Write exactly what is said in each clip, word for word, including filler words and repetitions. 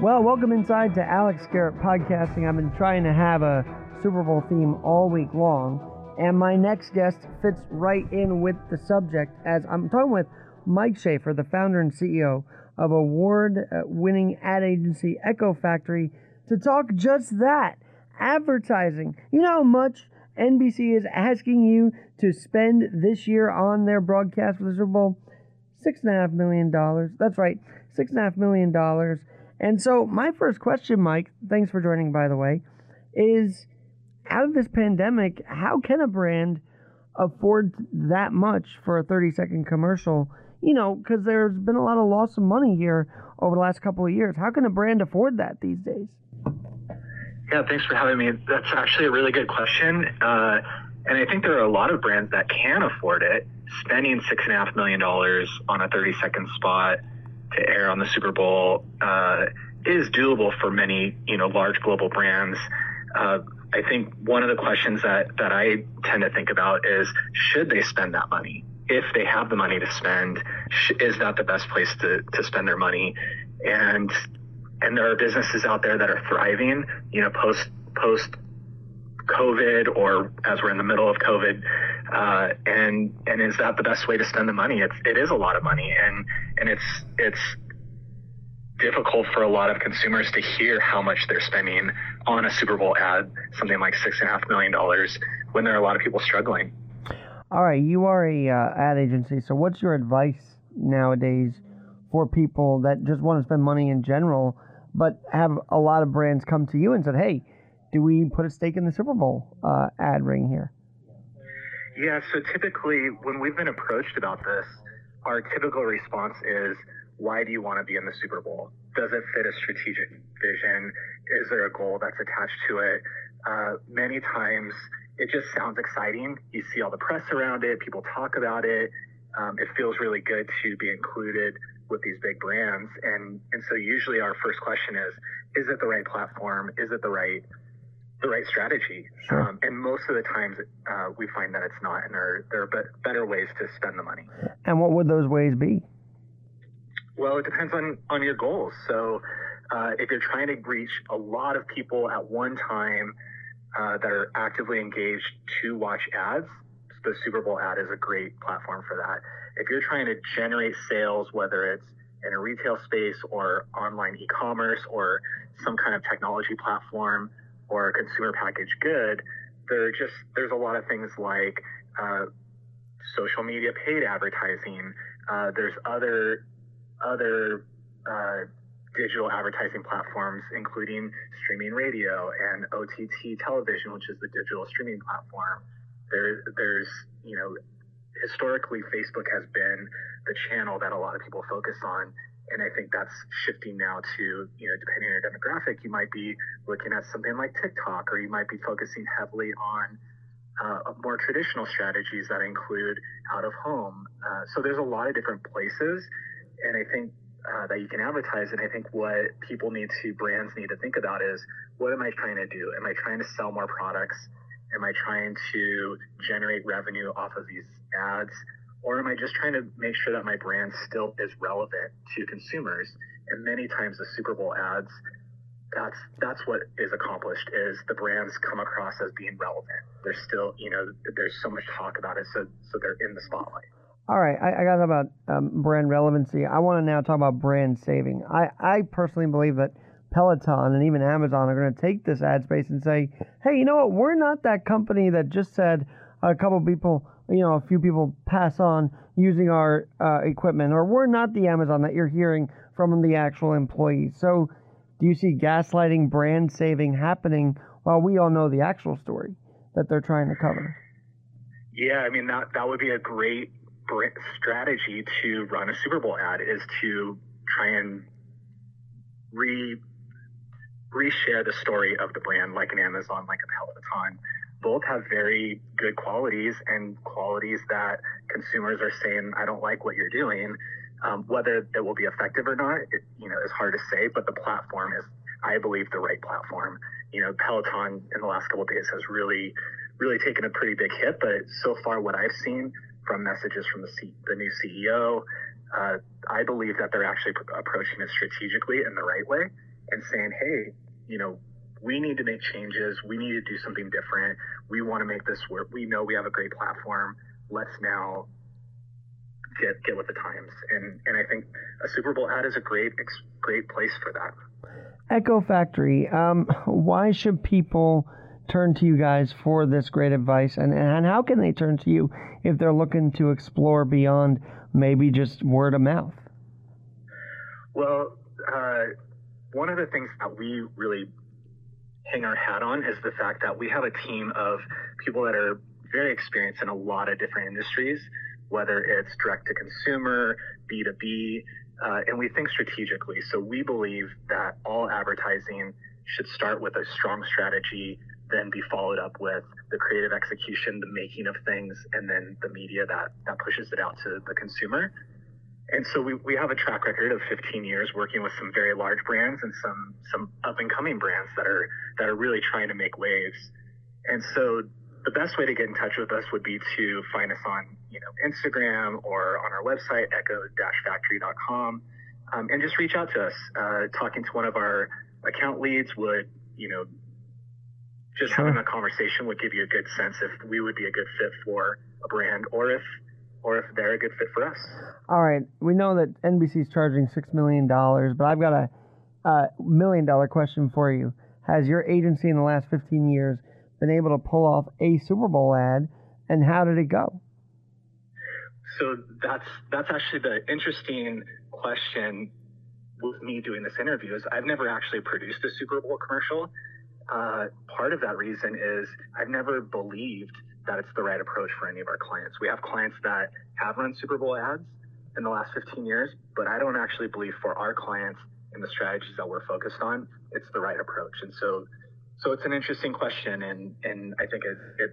Well, welcome inside to Alex Garrett Podcasting. I've been trying to have a Super Bowl theme all week long, and my next guest fits right in with the subject, as I'm talking with Mike Schaffer, the founder and C E O of award-winning ad agency Echo Factory, to talk just that, advertising. You know how much N B C is asking you to spend this year on their broadcast for the Super Bowl? Six and a half million dollars. That's right, six and a half million dollars. And so my first question, Mike, thanks for joining, by the way, is out of this pandemic, how can a brand afford that much for a thirty-second commercial? You know, because there's been a lot of loss of money here over the last couple of years. How can a brand afford that these days? Yeah, thanks for having me. That's actually a really good question. Uh, and I think there are a lot of brands that can afford it. Spending six and a half million dollars on a thirty-second spot to air on the Super Bowl uh, is doable for many, you know, large global brands. Uh, I think one of the questions that, that I tend to think about is, should they spend that money? If they have the money to spend, sh- is that the best place to, to spend their money? And and there are businesses out there that are thriving, you know, post post COVID, or as we're in the middle of COVID. Uh, and and is that the best way to spend the money? It's it is a lot of money, and and it's it's difficult for a lot of consumers to hear how much they're spending on a Super Bowl ad, something like six and a half million dollars, when there are a lot of people struggling. All right, you are a uh, ad agency, so what's your advice nowadays for people that just want to spend money in general, but have a lot of brands come to you and said, "Hey, do we put a stake in the Super Bowl uh, ad ring here?" Yeah, so typically when we've been approached about this, our typical response is, why do you want to be in the Super Bowl? Does it fit a strategic vision? Is there a goal that's attached to it? Uh, many times it just sounds exciting. You see all the press around it. People talk about it. Um, it feels really good to be included with these big brands. And, and so usually our first question is, is it the right platform? Is it the right the right strategy? Sure. Um, and most of the times uh, we find that it's not, and there, there are be- better ways to spend the money. And what would those ways be? Well, it depends on, on your goals. So uh, if you're trying to reach a lot of people at one time uh, that are actively engaged to watch ads, the Super Bowl ad is a great platform for that. If you're trying to generate sales, whether it's in a retail space or online e-commerce or some kind of technology platform, or a consumer packaged good, there are just there's a lot of things like uh, social media paid advertising. Uh, there's other other uh, digital advertising platforms, including streaming radio and O T T television, which is the digital streaming platform. There, there's you know, historically Facebook has been the channel that a lot of people focus on. And I think that's shifting now to, you know, depending on your demographic, you might be looking at something like TikTok, or you might be focusing heavily on uh, more traditional strategies that include out of home. Uh, so there's a lot of different places, and I think uh, that you can advertise. And I think what people need to, brands need to think about is, what am I trying to do? Am I trying to sell more products? Am I trying to generate revenue off of these ads? Or am I just trying to make sure that my brand still is relevant to consumers? And many times the Super Bowl ads, that's that's what is accomplished, is the brands come across as being relevant. They're still, you know, there's so much talk about it, so so they're in the spotlight. All right, I, I got to talk about um, brand relevancy. I want to now talk about brand saving. I, I personally believe that Peloton and even Amazon are going to take this ad space and say, hey, you know what, we're not that company that just said a couple people... you know, a few people pass on using our uh, equipment, or we're not the Amazon that you're hearing from the actual employees. So do you see gaslighting, brand saving happening while we all know the actual story that they're trying to cover? Yeah, I mean, that, that would be a great strategy to run a Super Bowl ad, is to try and re re-share the story of the brand, like an Amazon, like a Peloton. Both have very good qualities, and qualities that consumers are saying, I don't like what you're doing. Um, whether it will be effective or not, it, you know, is hard to say, but the platform is, I believe, the right platform. You know, Peloton in the last couple of days has really, really taken a pretty big hit, but so far what I've seen from messages from the, C- the new C E O, uh, I believe that they're actually approaching it strategically in the right way and saying, hey, you know, we need to make changes. We need to do something different. We want to make this work. We know we have a great platform. Let's now get get with the times. And and I think a Super Bowl ad is a great great place for that. Echo Factory, um, why should people turn to you guys for this great advice? And, and how can they turn to you if they're looking to explore beyond maybe just word of mouth? Well, uh, one of the things that we really hang our hat on is the fact that we have a team of people that are very experienced in a lot of different industries, whether it's direct to consumer, B two B, uh, and we think strategically. So we believe that all advertising should start with a strong strategy, then be followed up with the creative execution, the making of things, and then the media that, that pushes it out to the consumer. And so we, we have a track record of fifteen years working with some very large brands and some some up and coming brands that are that are really trying to make waves. And so the best way to get in touch with us would be to find us on, you know, Instagram or on our website, echo dash factory dot com, um, and just reach out to us. Uh, talking to one of our account leads would, you know, just sure. having a conversation would give you a good sense if we would be a good fit for a brand or if or if they're a good fit for us. All right. We know that N B C's charging six million dollars, but I've got a, a million-dollar question for you. Has your agency in the last fifteen years been able to pull off a Super Bowl ad, and how did it go? So that's that's actually the interesting question with me doing this interview is I've never actually produced a Super Bowl commercial. Uh, part of that reason is I've never believed that it's the right approach for any of our clients. We have clients that have run Super Bowl ads in the last fifteen years, but I don't actually believe for our clients and the strategies that we're focused on, it's the right approach. And so so it's an interesting question, and, and I think it, it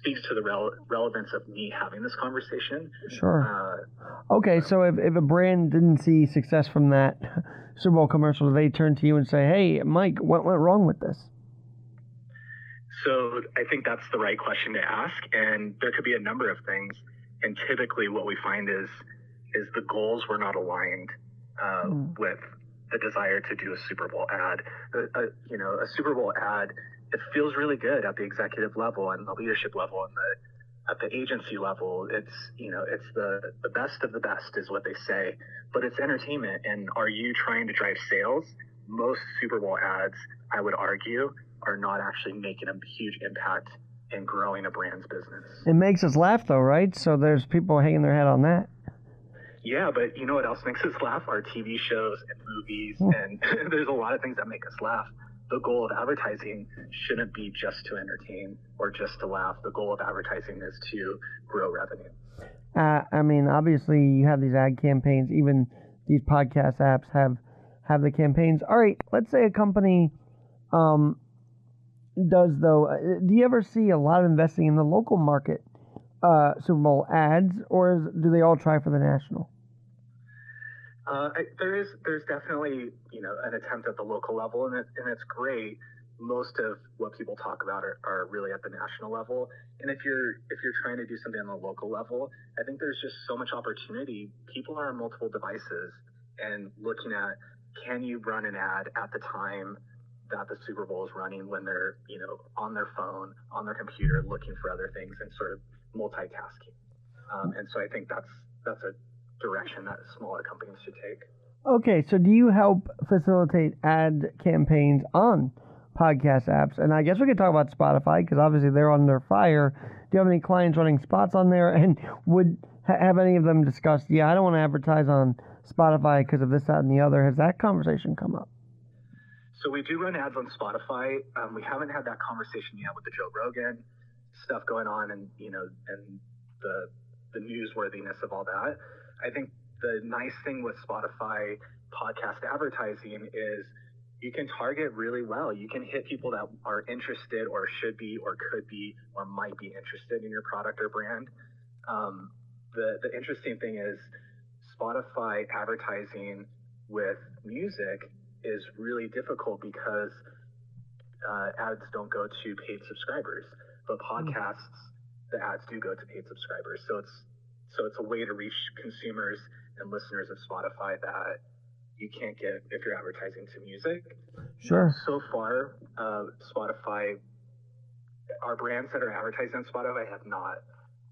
speaks to the rel- relevance of me having this conversation. Sure. Uh, okay, so if, if a brand didn't see success from that Super Bowl commercial, they turn to you and say, hey, Mike, what went wrong with this? So I think that's the right question to ask, and there could be a number of things. And typically what we find is is the goals were not aligned uh, mm. with the desire to do a Super Bowl ad. A, a, you know, a Super Bowl ad, it feels really good at the executive level and the leadership level and the, at the agency level. It's, you know, it's the, the best of the best is what they say, but it's entertainment. And are you trying to drive sales? Most Super Bowl ads, I would argue, are not actually making a huge impact in growing a brand's business. It makes us laugh though, right? So there's people hanging their head on that. Yeah, but you know what else makes us laugh? Our T V shows and movies, yeah. and there's a lot of things that make us laugh. The goal of advertising shouldn't be just to entertain or just to laugh. The goal of advertising is to grow revenue. Uh, I mean, obviously you have these ad campaigns, even these podcast apps have, have the campaigns. All right, let's say a company, um, does though, do you ever see a lot of investing in the local market uh, Super Bowl ads, or is, do they all try for the national? Uh, I, there is, there's definitely, you know, an attempt at the local level, and, it, and it's great. Most of what people talk about are, are really at the national level. And if you're if you're trying to do something on the local level, I think there's just so much opportunity. People are on multiple devices, and looking at can you run an ad at the time that the Super Bowl is running when they're, you know, on their phone, on their computer, looking for other things and sort of multitasking. Um, and so I think that's that's a direction that smaller companies should take. Okay, so do you help facilitate ad campaigns on podcast apps? And I guess we could talk about Spotify because obviously they're under fire. Do you have any clients running spots on there? And would ha- have any of them discussed, yeah, I don't want to advertise on Spotify because of this, that, and the other. Has that conversation come up? So we do run ads on Spotify. Um, we haven't had that conversation yet with the Joe Rogan stuff going on, and you know, and the the newsworthiness of all that. I think the nice thing with Spotify podcast advertising is you can target really well. You can hit people that are interested, or should be, or could be, or might be interested in your product or brand. Um, the the interesting thing is Spotify advertising with music is really difficult because uh, ads don't go to paid subscribers, but podcasts, the ads do go to paid subscribers. So it's so it's a way to reach consumers and listeners of Spotify that you can't get if you're advertising to music. Sure. So far, uh, Spotify, our brands that are advertising on Spotify have not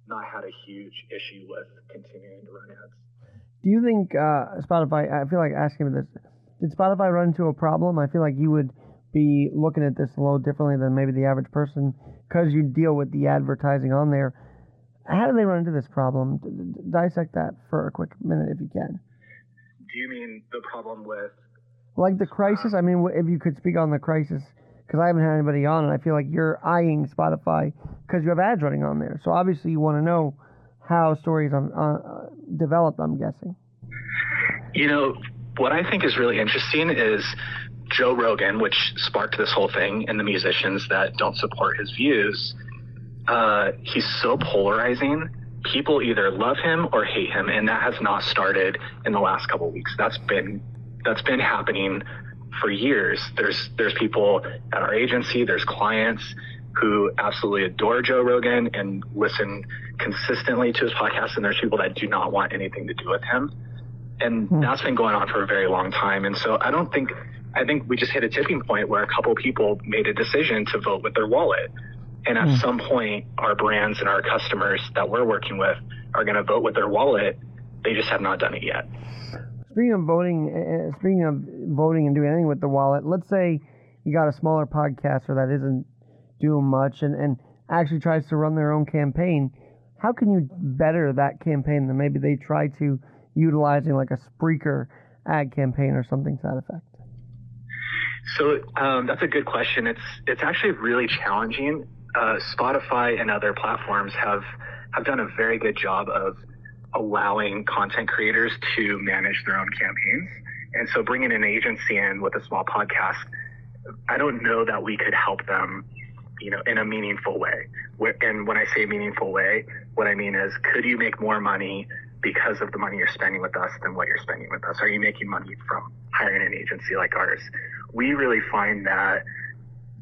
not had a huge issue with continuing to run ads. Do you think uh, Spotify, I feel like asking me this, did Spotify run into a problem? I feel like you would be looking at this a little differently than maybe the average person because you deal with the advertising on there. How do they run into this problem? Dissect that for a quick minute if you can. Do you mean the problem with? Like the crisis? I mean, if you could speak on the crisis, because I haven't had anybody on, and I feel like you're eyeing Spotify because you have ads running on there. So obviously you want to know how stories on, uh, developed, I'm guessing. You know, what I think is really interesting is Joe Rogan, which sparked this whole thing, and the musicians that don't support his views. Uh, he's so polarizing. People either love him or hate him, and that has not started in the last couple of weeks. That's been that's been happening for years. There's there's people at our agency, there's clients who absolutely adore Joe Rogan and listen consistently to his podcast, and there's people that do not want anything to do with him. And mm-hmm. that's been going on for a very long time. And so I don't think I think we just hit a tipping point where a couple people made a decision to vote with their wallet. And at mm. some point, our brands and our customers that we're working with are going to vote with their wallet. They just have not done it yet. Speaking of voting, uh, speaking of voting and doing anything with the wallet, let's say you got a smaller podcaster that isn't doing much and, and actually tries to run their own campaign. How can you better that campaign than maybe they try to utilizing like a Spreaker ad campaign or something to that effect? So um, that's a good question. It's it's actually really challenging. Uh, Spotify and other platforms have, have done a very good job of allowing content creators to manage their own campaigns. And so bringing an agency in with a small podcast, I don't know that we could help them, you know, in a meaningful way. And when I say meaningful way, what I mean is, could you make more money because of the money you're spending with us than what you're spending with us? Are you making money from hiring an agency like ours? We really find that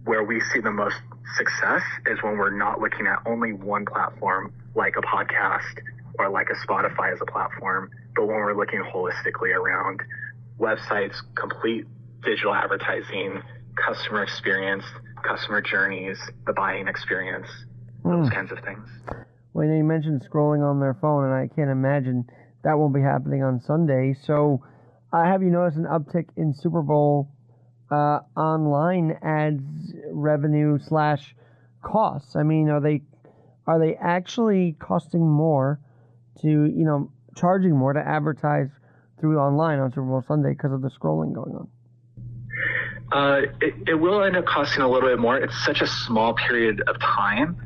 where we see the most success is when we're not looking at only one platform, like a podcast or like a Spotify as a platform, but when we're looking holistically around websites, complete digital advertising, customer experience, customer journeys, the buying experience, mm. those kinds of things. Well, you know, you mentioned scrolling on their phone, and I can't imagine that won't be happening on Sunday. So uh, have you noticed an uptick in Super Bowl Uh, online ads revenue slash costs? I mean, are they are they actually costing more to, you know, charging more to advertise through online on Super Bowl Sunday because of the scrolling going on? Uh, it, it will end up costing a little bit more. It's such a small period of time,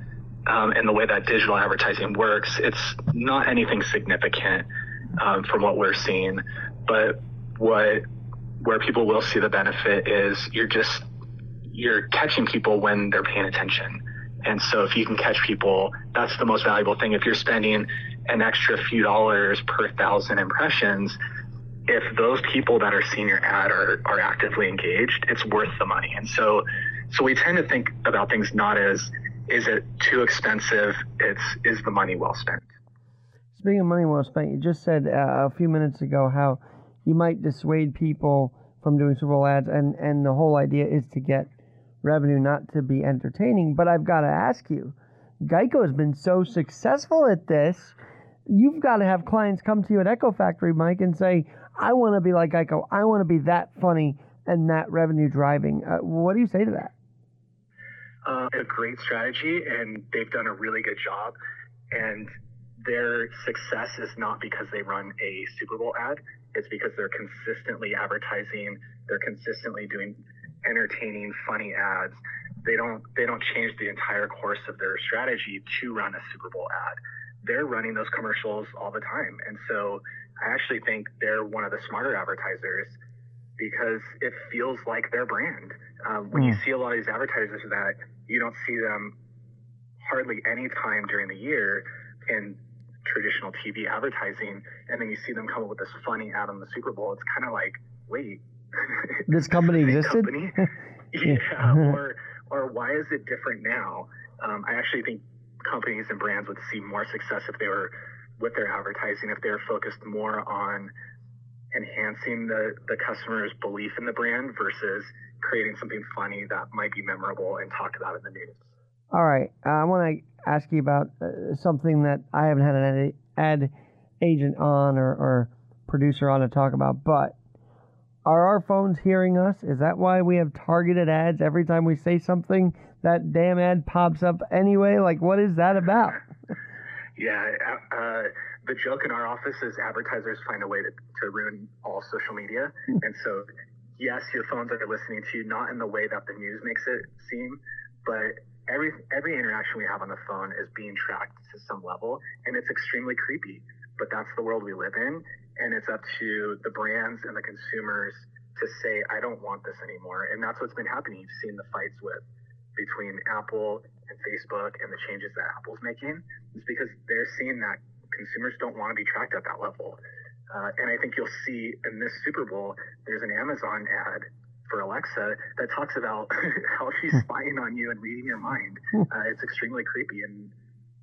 um, and the way that digital advertising works, it's not anything significant um, from what we're seeing. But what where people will see the benefit is you're just, you're catching people when they're paying attention. And so if you can catch people, that's the most valuable thing. If you're spending an extra few dollars per thousand impressions, if those people that are seeing your ad are, are actively engaged, it's worth the money. And so, so we tend to think about things not as, is it too expensive? It's, is the money well spent? Speaking of money well spent, you just said uh, a few minutes ago how you might dissuade people from doing Super Bowl ads, and, and the whole idea is to get revenue, not to be entertaining. But I've got to ask you, Geico has been so successful at this, you've got to have clients come to you at Echo Factory, Mike, and say, I want to be like Geico. I want to be that funny and that revenue driving. Uh, what do you say to that? Uh, a great strategy, and they've done a really good job. And their success is not because they run a Super Bowl ad. It's because they're consistently advertising. They're consistently doing entertaining, funny ads. They don't they don't change the entire course of their strategy to run a Super Bowl ad. They're running those commercials all the time. And so I actually think they're one of the smarter advertisers because it feels like their brand. Um, when mm. you see a lot of these advertisers that you don't see them hardly any time during the year in traditional T V advertising, and then you see them come up with this funny ad on the Super Bowl, it's kind of like, wait, this company existed? Company? yeah, or or why is it different now? Um, I actually think companies and brands would see more success if they were with their advertising if they're focused more on enhancing the, the customer's belief in the brand versus creating something funny that might be memorable and talked about in the news. All right. Uh, I want to ask you about uh, something that I haven't had an ad, ad agent on or, or producer on to talk about, but are our phones hearing us? Is that why we have targeted ads every time we say something? That damn ad pops up anyway? Like, what is that about? Yeah, uh, the joke in our office is advertisers find a way to, to ruin all social media. And so, yes, your phones are listening to you, not in the way that the news makes it seem, but every every interaction we have on the phone is being tracked to some level, and it's extremely creepy. But that's the world we live in, and it's up to the brands and the consumers to say, I don't want this anymore. And that's what's been happening. You've seen the fights with between Apple and Facebook and the changes that Apple's making. It's because they're seeing that consumers don't want to be tracked at that level. Uh, and I think you'll see in this Super Bowl, there's an Amazon ad for Alexa that talks about how she's spying on you and reading your mind. Uh, it's extremely creepy, and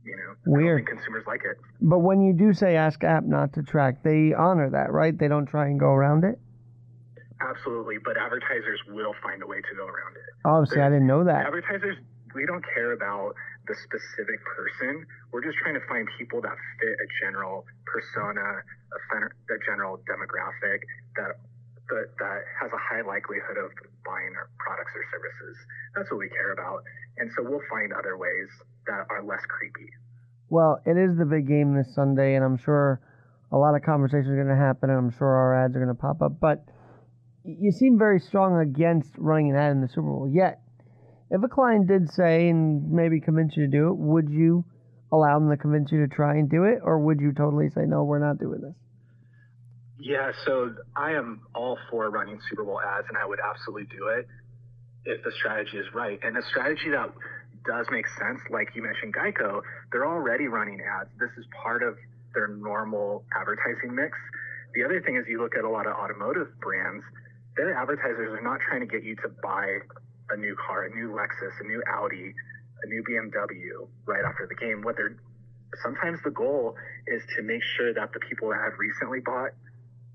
you know, weird. I don't think consumers like it. But when you do say ask app not to track, they honor that, right? They don't try and go around it? Absolutely, but advertisers will find a way to go around it. Oh, see, I didn't know that. Advertisers, we don't care about the specific person. We're just trying to find people that fit a general persona, a general demographic that that, that has a high likelihood of buying our products or services. That's what we care about. And so we'll find other ways that are less creepy. Well, it is the big game this Sunday, and I'm sure a lot of conversations are going to happen, and I'm sure our ads are going to pop up, but you seem very strong against running an ad in the Super Bowl, yet if a client did say and maybe convince you to do it, would you allow them to convince you to try and do it, or would you totally say, no, we're not doing this? Yeah, so I am all for running Super Bowl ads, and I would absolutely do it if the strategy is right. And the strategy that does make sense, like you mentioned Geico, they're already running ads. This is part of their normal advertising mix. The other thing is you look at a lot of automotive brands, their advertisers are not trying to get you to buy a new car, a new Lexus, a new Audi, a new B M W right after the game. What they're sometimes the goal is to make sure that the people that have recently bought,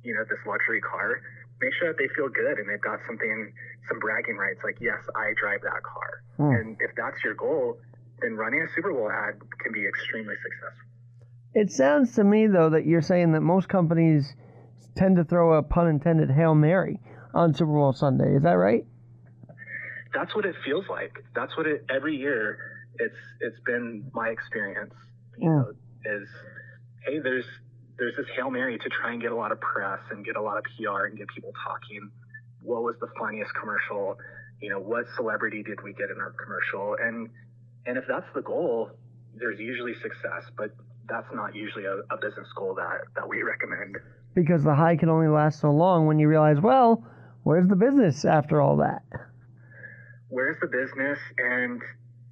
you know, this luxury car, make sure that they feel good and they've got something, some bragging rights. Like, yes, I drive that car. Hmm. And if that's your goal, then running a Super Bowl ad can be extremely successful. It sounds to me, though, that you're saying that most companies tend to throw a pun intended Hail Mary on Super Bowl Sunday. Is that right? That's what it feels like. That's what it every year it's it's been my experience, you know, is hey, there's there's this Hail Mary to try and get a lot of press and get a lot of P R and get people talking. What was the funniest commercial? You know, what celebrity did we get in our commercial? And and if that's the goal, there's usually success, but that's not usually a, a business goal that, that we recommend. Because the high can only last so long when you realize, well, where's the business after all that? Where's the business, and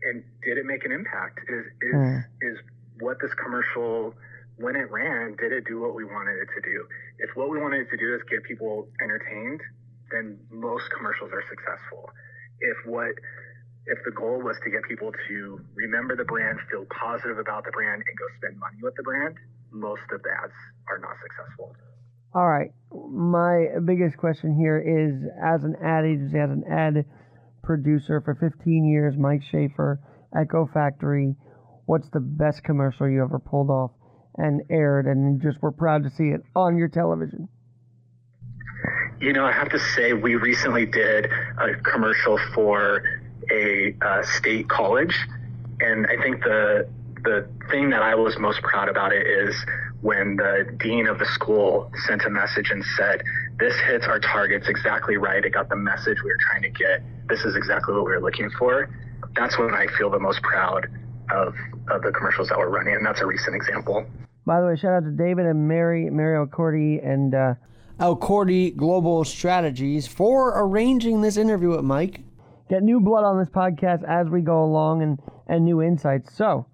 and did it make an impact? Is is mm. is what this commercial, when it ran, did it do what we wanted it to do? If what we wanted it to do is get people entertained, then most commercials are successful. If what if the goal was to get people to remember the brand, feel positive about the brand, and go spend money with the brand, most of the ads are not successful. All right. My biggest question here is, as an ad agency, as an ad producer for fifteen years, Mike Schaffer, Echo Factory, what's the best commercial you ever pulled off and aired and just were proud to see it on your television? You know, I have to say we recently did a commercial for a uh, state college, and I think the the thing that I was most proud about it is when the dean of the school sent a message and said, this hits our targets exactly right. It got the message we were trying to get. This is exactly what we were looking for. That's when I feel the most proud of, of the commercials that we're running. And that's a recent example. By the way, shout out to David and Mary, Mary Elkordy and uh, Elkordy Global Strategies for arranging this interview with Mike. Get new blood on this podcast as we go along and, and new insights. So,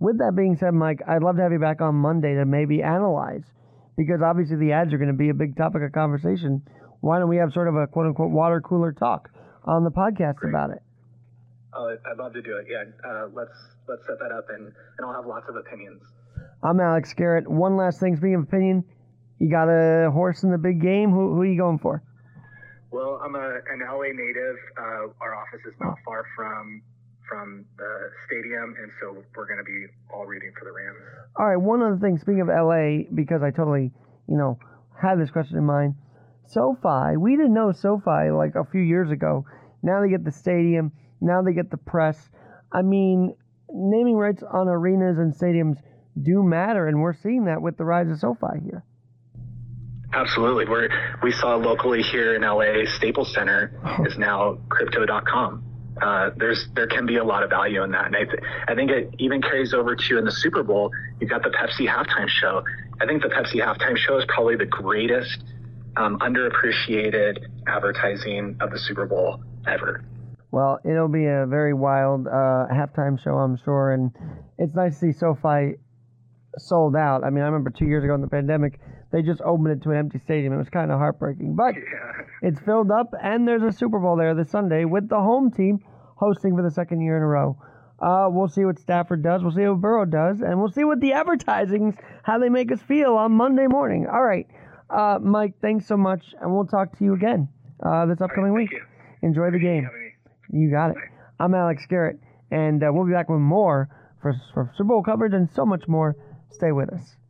with that being said, Mike, I'd love to have you back on Monday to maybe analyze, because obviously the ads are going to be a big topic of conversation. Why don't we have sort of a quote-unquote water cooler talk on the podcast Great. About it? Uh, I'd love to do it. Yeah, uh, let's let's set that up, and, and I'll have lots of opinions. I'm Alex Garrett. One last thing, speaking of opinion, you got a horse in the big game? Who, who are you going for? Well, I'm a, an L A native. Uh, our office is not far from from the stadium, and so we're going to be all rooting for the Rams. All right, one other thing, speaking of L A, because I totally, you know, had this question in mind. SoFi, we didn't know SoFi like a few years ago. Now they get the stadium. Now they get the press. I mean, naming rights on arenas and stadiums do matter, and we're seeing that with the rise of SoFi here. Absolutely. We're, we saw locally here in L A, Staples Center is now crypto dot com. Uh, there's there can be a lot of value in that. And I, th- I think it even carries over to in the Super Bowl, you've got the Pepsi halftime show. I think the Pepsi halftime show is probably the greatest um, underappreciated advertising of the Super Bowl ever. Well, it'll be a very wild uh, halftime show, I'm sure. And it's nice to see SoFi sold out. I mean, I remember two years ago in the pandemic, they just opened it to an empty stadium. It was kind of heartbreaking, but yeah. It's filled up, and there's a Super Bowl there this Sunday with the home team hosting for the second year in a row. Uh, we'll see what Stafford does. We'll see what Burrow does, and we'll see what the advertisings, how they make us feel on Monday morning. All right, uh, Mike, thanks so much, and we'll talk to you again uh, this upcoming right, week. You. Enjoy the game. You got it. I'm Alex Garrett, and uh, we'll be back with more for, for Super Bowl coverage and so much more. Stay with us.